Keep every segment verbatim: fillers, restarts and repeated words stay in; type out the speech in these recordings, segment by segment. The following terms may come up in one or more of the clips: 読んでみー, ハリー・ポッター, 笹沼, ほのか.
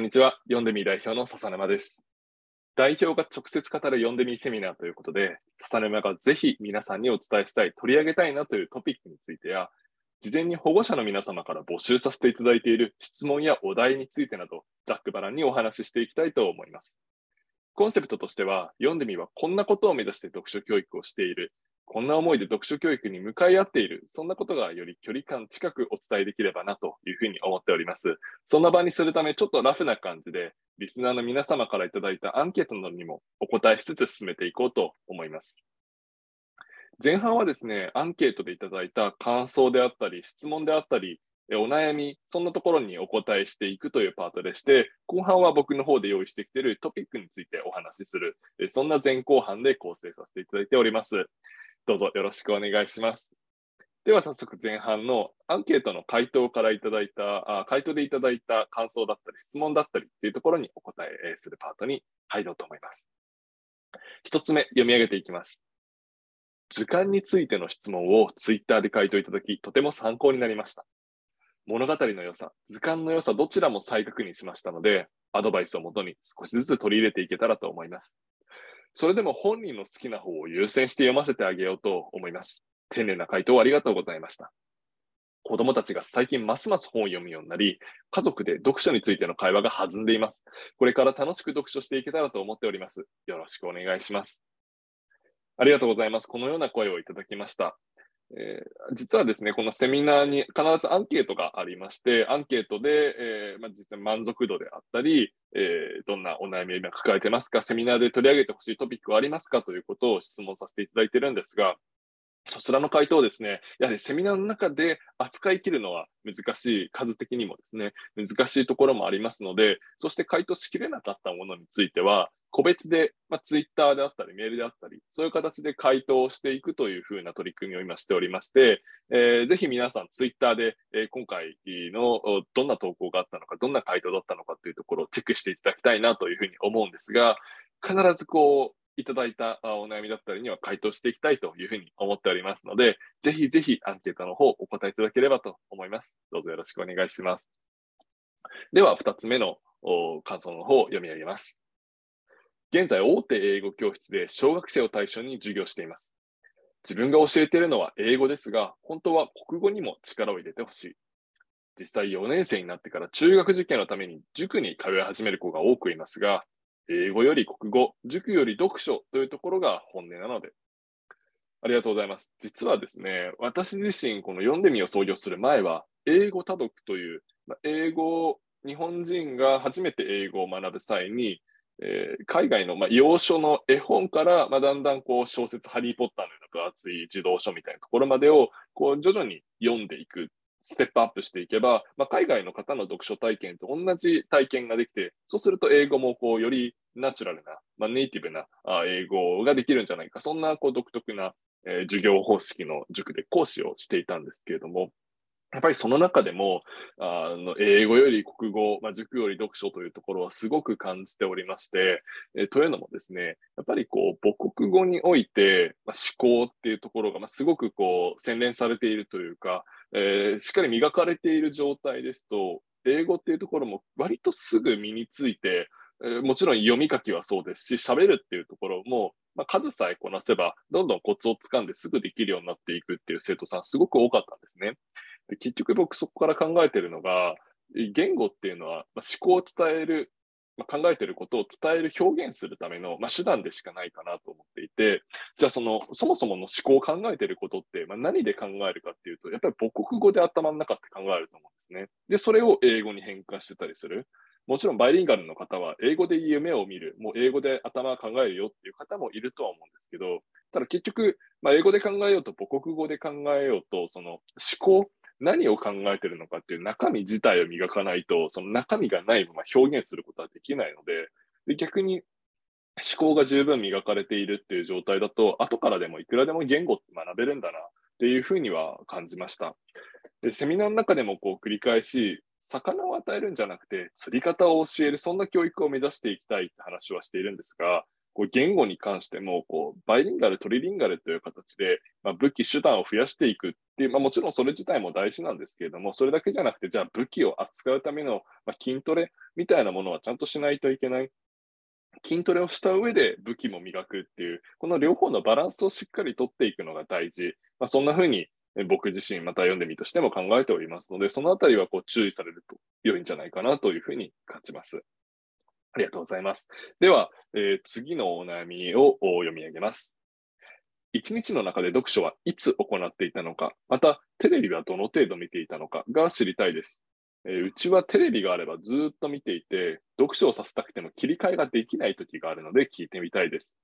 こんにちは。読んでみー代表の笹沼です。代表が直接語る読んでみーセミナーということで、笹沼がぜひ皆さんにお伝えしたい、取り上げたいなというトピックについてや、事前に保護者の皆様から募集させていただいている質問やお題についてなど、ざっくばらんにお話ししていきたいと思います。コンセプトとしては、読んでみーはこんなことを目指して読書教育をしている、こんな思いで読書教育に向かい合っている、そんなことがより距離感近くお伝えできればなというふうに思っております。そんな場にするため、ちょっとラフな感じで、リスナーの皆様からいただいたアンケートなどにもお答えしつつ進めていこうと思います。前半はですね、アンケートでいただいた感想であったり、質問であったり、お悩み、そんなところにお答えしていくというパートでして、後半は僕の方で用意してきているトピックについてお話しする、そんな前後半で構成させていただいております。どうぞよろしくお願いします。では早速前半のアンケートの回答からいただいた、回答でいただいた感想だったり質問だったりっていうところにお答えするパートに入ろうと思います。一つ目、読み上げていきます。図鑑についての質問をツイッターで回答いただき、とても参考になりました。物語の良さ、図鑑の良さ、どちらも再確認しましたので、アドバイスをもとに少しずつ取り入れていけたらと思います。それでも本人の好きな方を優先して読ませてあげようと思います。丁寧な回答ありがとうございました。子どもたちが最近ますます本を読むようになり、家族で読書についての会話が弾んでいます。これから楽しく読書していけたらと思っております。よろしくお願いします。ありがとうございます。このような声をいただきました。えー、実はですね、このセミナーに必ずアンケートがありまして、アンケートで、えーまあ、実際満足度であったり、えー、どんなお悩みを今抱えてますか、セミナーで取り上げてほしいトピックはありますかということを質問させていただいているんですが、そちらの回答をですね、やはりセミナーの中で扱い切るのは難しい、数的にもですね、難しいところもありますので、そして回答しきれなかったものについては、個別で、まあ、ツイッターであったり、メールであったり、そういう形で回答をしていくというふうな取り組みを今しておりまして、えー、ぜひ皆さんツイッターで、えー、今回のどんな投稿があったのか、どんな回答だったのかというところをチェックしていただきたいなというふうに思うんですが、必ずこう、いただいたお悩みだったりには回答していきたいというふうに思っておりますので、ぜひぜひアンケートの方お答えいただければと思います。どうぞよろしくお願いします。ではふたつめの感想の方を読み上げます。現在、大手英語教室で小学生を対象に授業しています。自分が教えているのは英語ですが、本当は国語にも力を入れてほしい。実際よねん生になってから中学受験のために塾に通い始める子が多くいますが、英語より国語、塾より読書というところが本音なので。ありがとうございます。実はですね、私自身、この読んでみーを創業する前は、英語多読という、英語、日本人が初めて英語を学ぶ際に、えー、海外の、まあ、洋書の絵本から、まあ、だんだんこう小説、ハリー・ポッターのような分厚い児童書みたいなところまでをこう徐々に読んでいく。ステップアップしていけば、まあ、海外の方の読書体験と同じ体験ができて、そうすると英語もこうよりナチュラルな、まあ、ネイティブな英語ができるんじゃないか、そんなこう独特な、えー、授業方式の塾で講師をしていたんですけれども、やっぱりその中でも、あの英語より国語、まあ、塾より読書というところはすごく感じておりまして、えー、というのもですね、やっぱりこう母国語において、まあ、思考っていうところが、まあ、すごくこう洗練されているというか、えー、しっかり磨かれている状態ですと、英語っていうところも割とすぐ身について、えー、もちろん読み書きはそうですし、喋るっていうところも、まあ、数さえこなせば、どんどんコツをつかんですぐできるようになっていくっていう生徒さん、すごく多かったんですね。で結局僕そこから考えてるのが、言語っていうのは思考を伝える、まあ、考えてることを伝える、表現するための、まあ、手段でしかないかなと思っていて、じゃあそのそもそもの思考を考えてることって、まあ、何で考えるかっていうと、やっぱり母国語で頭の中って考えると思うんですね。で、それを英語に変換してたりする。もちろんバイリンガルの方は英語で夢を見る、もう英語で頭を考えるよっていう方もいるとは思うんですけど、ただ結局、まあ、英語で考えようと母国語で考えようと、その思考、何を考えてるのかっていう中身自体を磨かないと、その中身がないまま表現することはできないので、で逆に思考が十分磨かれているっていう状態だと、後からでもいくらでも言語って学べるんだなっていうふうには感じました。で、セミナーの中でもこう繰り返し、魚を与えるんじゃなくて釣り方を教える、そんな教育を目指していきたいって話はしているんですが、こう言語に関してもこうバイリンガル、トリリンガルという形で、まあ、武器、手段を増やしていくっていう、まあ、もちろんそれ自体も大事なんですけれども、それだけじゃなくて、じゃあ武器を扱うための、まあ、筋トレみたいなものはちゃんとしないといけない。筋トレをした上で武器も磨くっていう、この両方のバランスをしっかりとっていくのが大事。まあ、そんなふうに僕自身、また読んでみとしても考えておりますので、そのあたりはこう注意されると良いんじゃないかなというふうに感じます。ありがとうございます。では、えー、次のお悩みを読み上げます。一日の中で読書はいつ行っていたのか、またテレビはどの程度見ていたのかが知りたいです。えー、うちはテレビがあればずっと見ていて、読書をさせたくても切り替えができない時があるので聞いてみたいです。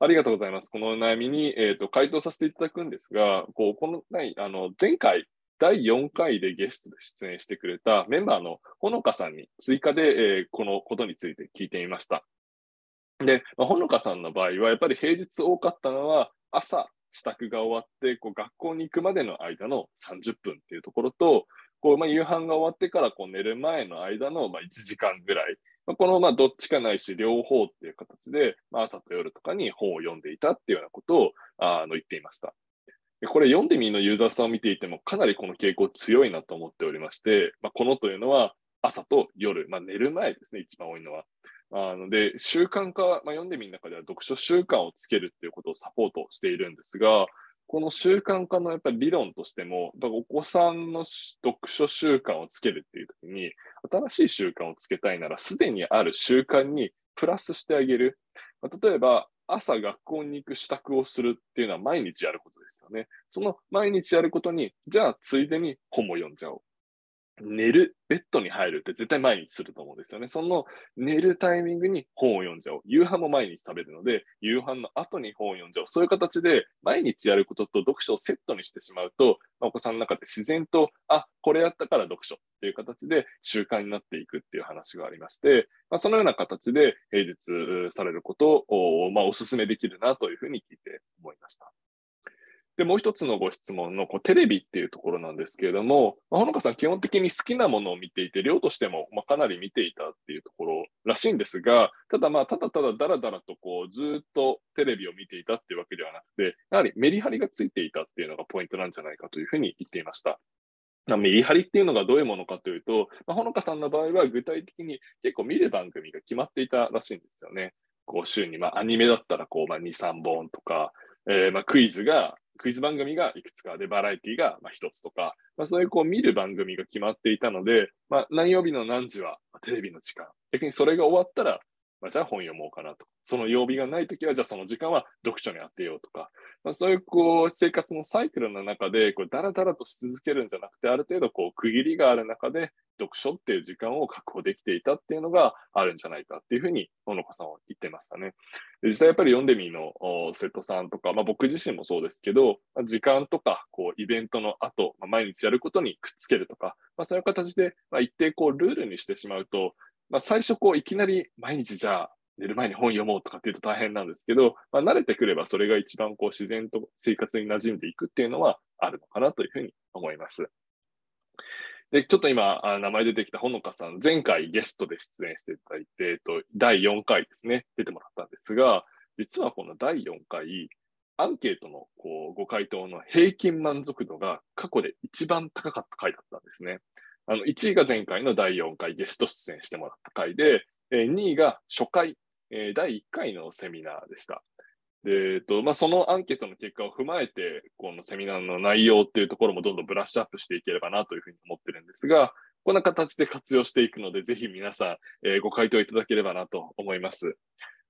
ありがとうございます。このお悩みに、えーと、回答させていただくんですが、こうこのないあの前回、だいよんかいでゲストで出演してくれたメンバーのほのかさんに追加で、えー、このことについて聞いてみました。で、まあ、ほのかさんの場合はやっぱり平日多かったのは朝支度が終わってこう学校に行くまでの間のさんじゅっぷんっていうところとこう、まあ、夕飯が終わってからこう寝る前の間のまあいちじかんぐらい、まあ、このまあどっちかないし両方っていう形で、まあ、朝と夜とかに本を読んでいたっていうようなことをあの言っていました。これ読んでみのユーザーさんを見ていてもかなりこの傾向強いなと思っておりまして、まあ、このというのは朝と夜、まあ、寝る前ですね、一番多いのは。あので習慣化、まあ、読んでみの中では読書習慣をつけるということをサポートしているんですが、この習慣化のやっぱり理論としても、だからお子さんの読書習慣をつけるっていう時に、新しい習慣をつけたいならすでにある習慣にプラスしてあげる。まあ、例えば朝学校に行く支度をするっていうのは毎日やることですよね。その毎日やることに、じゃあついでに本も読んじゃおう。寝る、ベッドに入るって絶対毎日すると思うんですよね。その寝るタイミングに本を読んじゃおう。夕飯も毎日食べるので、夕飯の後に本を読んじゃおう。そういう形で毎日やることと読書をセットにしてしまうと、まあ、お子さんの中で自然と、あ、これやったから読書っていう形で習慣になっていくっていう話がありまして、まあ、そのような形で平日されることを、まあ、お勧めできるなというふうに聞いて思いました。で、もう一つのご質問のこうテレビっていうところなんですけれども、まあ、ほのかさん基本的に好きなものを見ていて、量としてもまあかなり見ていたっていうところらしいんですが、ただまあ、ただただだらだらとこうずっとテレビを見ていたっていうわけではなくて、やはりメリハリがついていたっていうのがポイントなんじゃないかというふうに言っていました。メリハリっていうのがどういうものかというと、まあ、ほのかさんの場合は具体的に結構見る番組が決まっていたらしいんですよね。こう週に、まあ、アニメだったらこう、まあ、に、さんぼんとか、えー、まあクイズがクイズ番組がいくつかで、バラエティが一つとか、まあ、そういうこう見る番組が決まっていたので、まあ、何曜日の何時はテレビの時間、逆にそれが終わったら、まあ、じゃあ本読もうかなとか、その曜日がないときは、じゃあその時間は読書に当てようとか、まあ、そういうこう生活のサイクルの中でこうだらだらとし続けるんじゃなくて、ある程度こう区切りがある中で、読書っていう時間を確保できていたっていうのがあるんじゃないかっていうふうにほのかさんは言ってましたね。実際やっぱり読んでみの生徒さんとか、まあ、僕自身もそうですけど、時間とかこうイベントの後、まあ、毎日やることにくっつけるとか、まあ、そういう形でまあ一定こうルールにしてしまうと、まあ、最初こういきなり毎日じゃあ寝る前に本読もうとかっていうと大変なんですけど、まあ、慣れてくればそれが一番こう自然と生活に馴染んでいくっていうのはあるのかなというふうに思います。でちょっと今、名前出てきたほのかさん、前回ゲストで出演していただいて、えっと、だいよんかいですね、出てもらったんですが、実はこのだいよんかい、アンケートのこうご回答の平均満足度が過去で一番高かった回だったんですね。あのいちいが前回のだいよんかいゲスト出演してもらった回で、にいが初回、だいいっかいのセミナーでした。えーとまあ、そのアンケートの結果を踏まえて、このセミナーの内容っていうところもどんどんブラッシュアップしていければなというふうに思ってるんですが、こんな形で活用していくので、ぜひ皆さん、えー、ご回答いただければなと思います。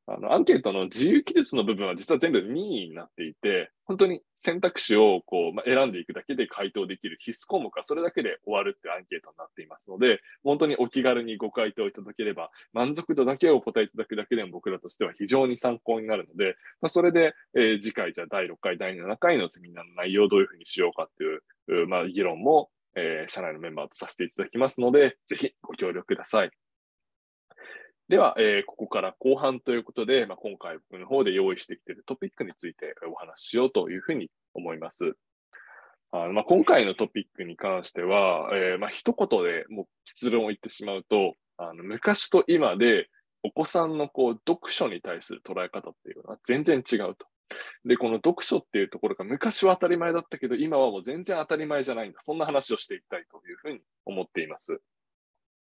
あのアンケートの自由記述の部分は実は全部任意になっていて、本当に選択肢をこう、まあ、選んでいくだけで回答できる必須項目はそれだけで終わるっていうアンケートになっていますので、本当にお気軽にご回答いただければ、満足度だけをお答えいただくだけでも僕らとしては非常に参考になるので、まあ、それで、えー、次回じゃあだいろっかい、だいななかいのセミナーの内容をどういうふうにしようかっていう、まあ、議論も、えー、社内のメンバーとさせていただきますので、ぜひご協力ください。では、えー、ここから後半ということで、まあ、今回僕の方で用意してきているトピックについてお話ししようというふうに思います。あまあ、今回のトピックに関しては、えーまあ、一言でもう結論を言ってしまうと、あの昔と今でお子さんのこう読書に対する捉え方っていうのは全然違うと。で、この読書っていうところが昔は当たり前だったけど、今はもう全然当たり前じゃないんだ。そんな話をしていきたいというふうに思っています。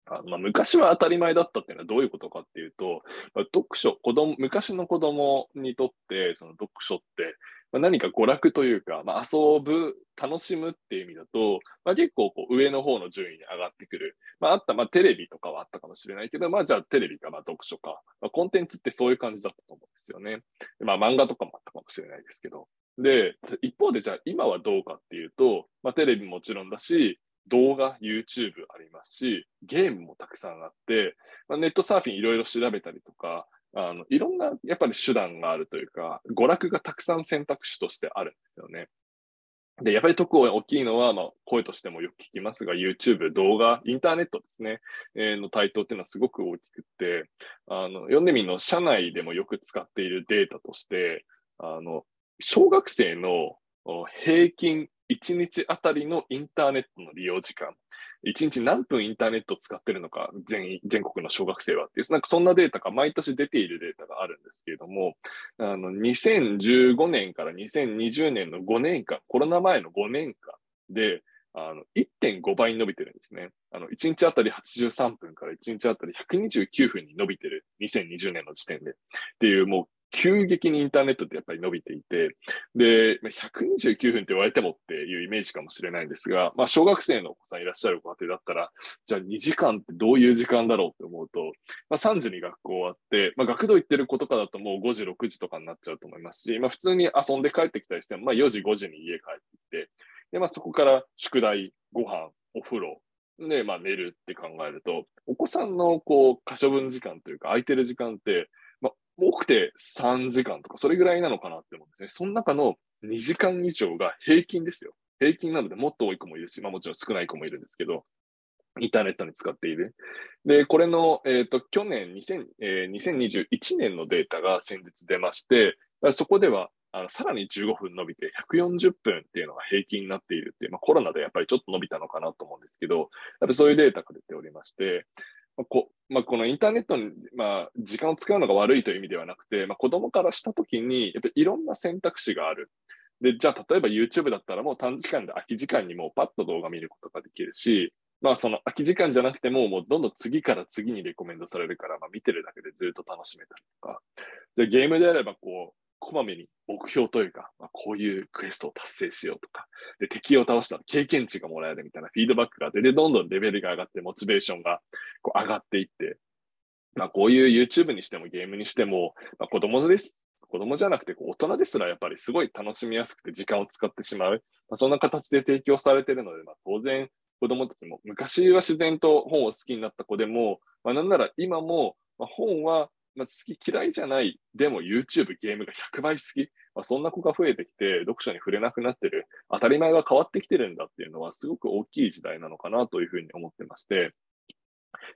あまあ、昔は当たり前だったっていうのはどういうことかっていうと、まあ、読書、子供、昔の子供にとってその読書って、まあ、何か娯楽というか、まあ、遊ぶ、楽しむっていう意味だと、まあ、結構こう上の方の順位に上がってくる。まあ、あった、まあ、テレビとかはあったかもしれないけど、まあ、じゃあテレビか、まあ、読書か、まあ、コンテンツってそういう感じだったと思うんですよね。まあ、漫画とかもあったかもしれないですけど。で、一方でじゃあ今はどうかっていうと、まあ、テレビもちろんだし、動画、YouTube ありますし、ゲームもたくさんあって、まあ、ネットサーフィンいろいろ調べたりとか、あのいろんなやっぱり手段があるというか、娯楽がたくさん選択肢としてあるんですよね。で、やっぱり特に大きいのは、まあ、声としてもよく聞きますが、YouTube、動画、インターネットですね、えー、の台頭っていうのはすごく大きくって、あの読んでみるの社内でもよく使っているデータとして、あの小学生の平均いちにちあたりのインターネットの利用時間、いちにち何分インターネットを使ってるのか、全、全国の小学生はっていう、なんかそんなデータが毎年出ているデータがあるんですけれども、あのにせんじゅうごねんからにせんにじゅうねんのごねんかん、コロナ前のごねんかんで、あの いってんご 倍に伸びてるんですね。あのいちにちあたりはちじゅうさんぷんからいちにちあたりひゃくにじゅうきゅうふんに伸びてる、にせんにじゅうねんの時点で。っていう、もう急激にインターネットってやっぱり伸びていて、で、ひゃくにじゅうきゅうふんって言われてもっていうイメージかもしれないんですが、まあ、小学生のお子さんいらっしゃるご家庭だったら、じゃあにじかんってどういう時間だろうって思うと、まあ、さんじに学校終わって、まあ、学童行ってる子とかだともうごじ、ろくじとかになっちゃうと思いますし、まあ、普通に遊んで帰ってきたりしても、まあ、よじ、ごじに家帰ってきて、で、まあ、そこから宿題、ご飯、お風呂、で、まあ、寝るって考えると、お子さんのこう、可処分時間というか、空いてる時間って、多くてさんじかんとかそれぐらいなのかなって思うんですね。その中のにじかん以上が平均ですよ。平均なのでもっと多い子もいるし、まあもちろん少ない子もいるんですけど、インターネットに使っている。で、これの、えっと、去年にせん、えー、にせんにじゅういちねんのデータが先日出まして、そこではあのさらにじゅうごふん伸びてひゃくよんじゅっぷんっていうのが平均になっているっていう、まあ、コロナでやっぱりちょっと伸びたのかなと思うんですけど、やっぱりそういうデータが出ておりまして、こ, まあ、このインターネットに、まあ、時間を使うのが悪いという意味ではなくて、まあ、子供からしたときにやっぱりいろんな選択肢がある。で、じゃあ例えば YouTube だったらもう短時間で空き時間にもうパッと動画見ることができるし、まあ、その空き時間じゃなくてももうどんどん次から次にレコメンドされるから、まあ、見てるだけでずっと楽しめたりとか。で、ゲームであればこうこまめに目標というか、まあ、こういうクエストを達成しようとか、で敵を倒したら経験値がもらえるみたいなフィードバックがあって、で、どんどんレベルが上がって、モチベーションがこう上がっていって、まあ、こういう YouTube にしてもゲームにしても、まあ、子供です。子供じゃなくてこう大人ですらやっぱりすごい楽しみやすくて時間を使ってしまう。まあ、そんな形で提供されているので、まあ、当然子供たちも、昔は自然と本を好きになった子でも、まあ、なんなら今も、まあ、本はまあ、好き嫌いじゃない、でも YouTube、ゲームがひゃくばい好き、まあ、そんな子が増えてきて、読書に触れなくなってる、当たり前が変わってきてるんだっていうのは、すごく大きい時代なのかなというふうに思ってまして、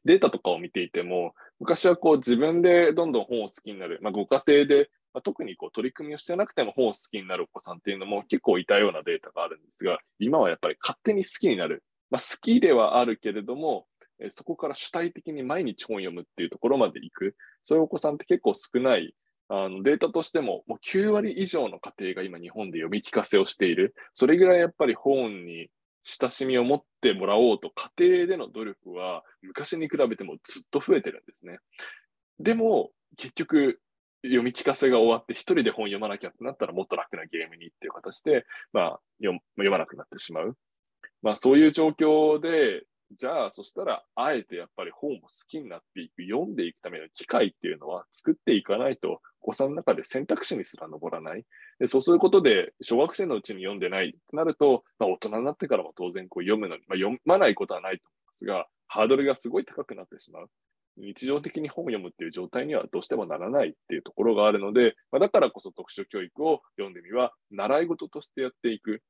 データとかを見ていても、昔はこう自分でどんどん本を好きになる、まあ、ご家庭で、まあ、特にこう取り組みをしてなくても本を好きになるお子さんっていうのも結構いたようなデータがあるんですが、今はやっぱり勝手に好きになる、まあ、好きではあるけれども、そこから主体的に毎日本を読むっていうところまで行く、そういうお子さんって結構少ない。あのデータとしても、もうきゅうわり以上の家庭が今日本で読み聞かせをしている。それぐらいやっぱり本に親しみを持ってもらおうと、家庭での努力は昔に比べてもずっと増えてるんですね。でも結局読み聞かせが終わって一人で本読まなきゃってなったらもっと楽なゲームにっていう形で、まあ、読, 読まなくなってしまう。まあそういう状況で、じゃあ、そしたら、あえてやっぱり本を好きになっていく、読んでいくための機会っていうのは作っていかないと、お子さんの中で選択肢にすら上らない。で、そうすることで、小学生のうちに読んでないとなると、まあ、大人になってからも当然こう読むのに、まあ、読まないことはないと思いますが、ハードルがすごい高くなってしまう。日常的に本を読むっていう状態にはどうしてもならないっていうところがあるので、まあ、だからこそ読書教育を読んでみは、習い事としてやっていく。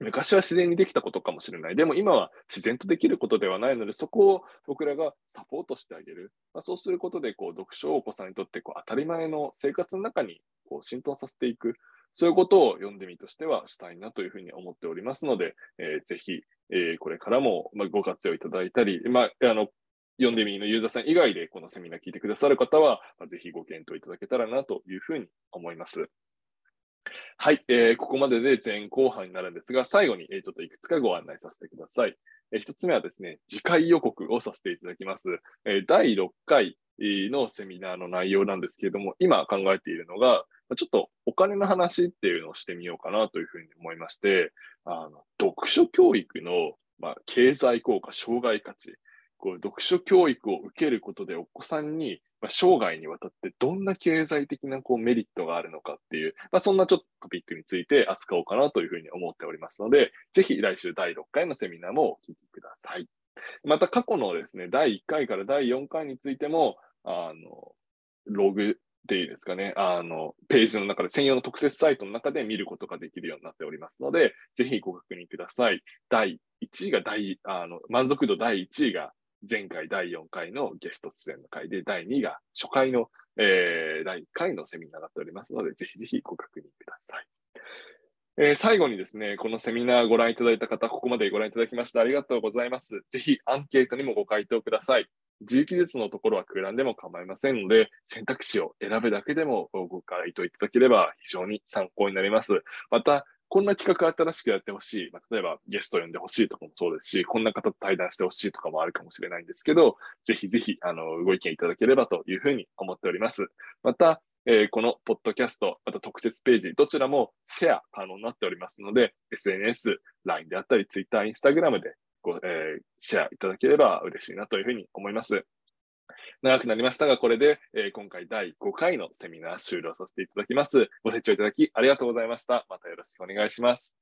昔は自然にできたことかもしれない。でも今は自然とできることではないので、そこを僕らがサポートしてあげる。まあ、そうすることで、こう、読書をお子さんにとってこう当たり前の生活の中にこう浸透させていく。そういうことを読んでみとしてはしたいなというふうに思っておりますので、えー、ぜひ、えー、これからもご活用いただいたり、まあ、あの、読んでみーのユーザーさん以外でこのセミナー聞いてくださる方は、ぜひご検討いただけたらなというふうに思います。はい、えー、ここまでで前後半になるんですが、最後にちょっといくつかご案内させてください。えー、一つ目はですね、次回予告をさせていただきます。えー、だいろっかいのセミナーの内容なんですけれども、今考えているのが、ちょっとお金の話っていうのをしてみようかなというふうに思いまして、あの読書教育の、まあ、経済効果、生涯価値。こう読書教育を受けることでお子さんに、まあ、生涯にわたってどんな経済的なこうメリットがあるのかっていう、まあ、そんなちょっとトピックについて扱おうかなというふうに思っておりますので、ぜひ来週だいろっかいのセミナーもお聞きください。また過去のですね、だいいっかいからだいよんかいについても、あのログでいいですかね、あのページの中で専用の特設サイトの中で見ることができるようになっておりますので、ぜひご確認ください。だいいちいが第あの満足度だいいちいが前回だいよんかいのゲスト出演の回で、だいにいが初回の、えー、だいいっかいのセミナーになっておりますので、ぜひぜひご確認ください。えー、最後にですね、このセミナーご覧いただいた方、ここまでご覧いただきましてありがとうございます。ぜひアンケートにもご回答ください。自由記述のところは空欄でも構いませんので、選択肢を選ぶだけでもご回答いただければ非常に参考になります。また、こんな企画新しくやってほしい、まあ、例えばゲスト呼んでほしいとかもそうですし、こんな方と対談してほしいとかもあるかもしれないんですけど、ぜひぜひあのご意見いただければというふうに思っております。また、えー、このポッドキャスト、また特設ページ、どちらもシェア可能になっておりますので、エスエヌエス、ライン であったり、Twitter、Instagram でご、えー、シェアいただければ嬉しいなというふうに思います。長くなりましたが、これで、えー、今回だいごかいのセミナー終了させていただきます。ご清聴いただきありがとうございました。またよろしくお願いします。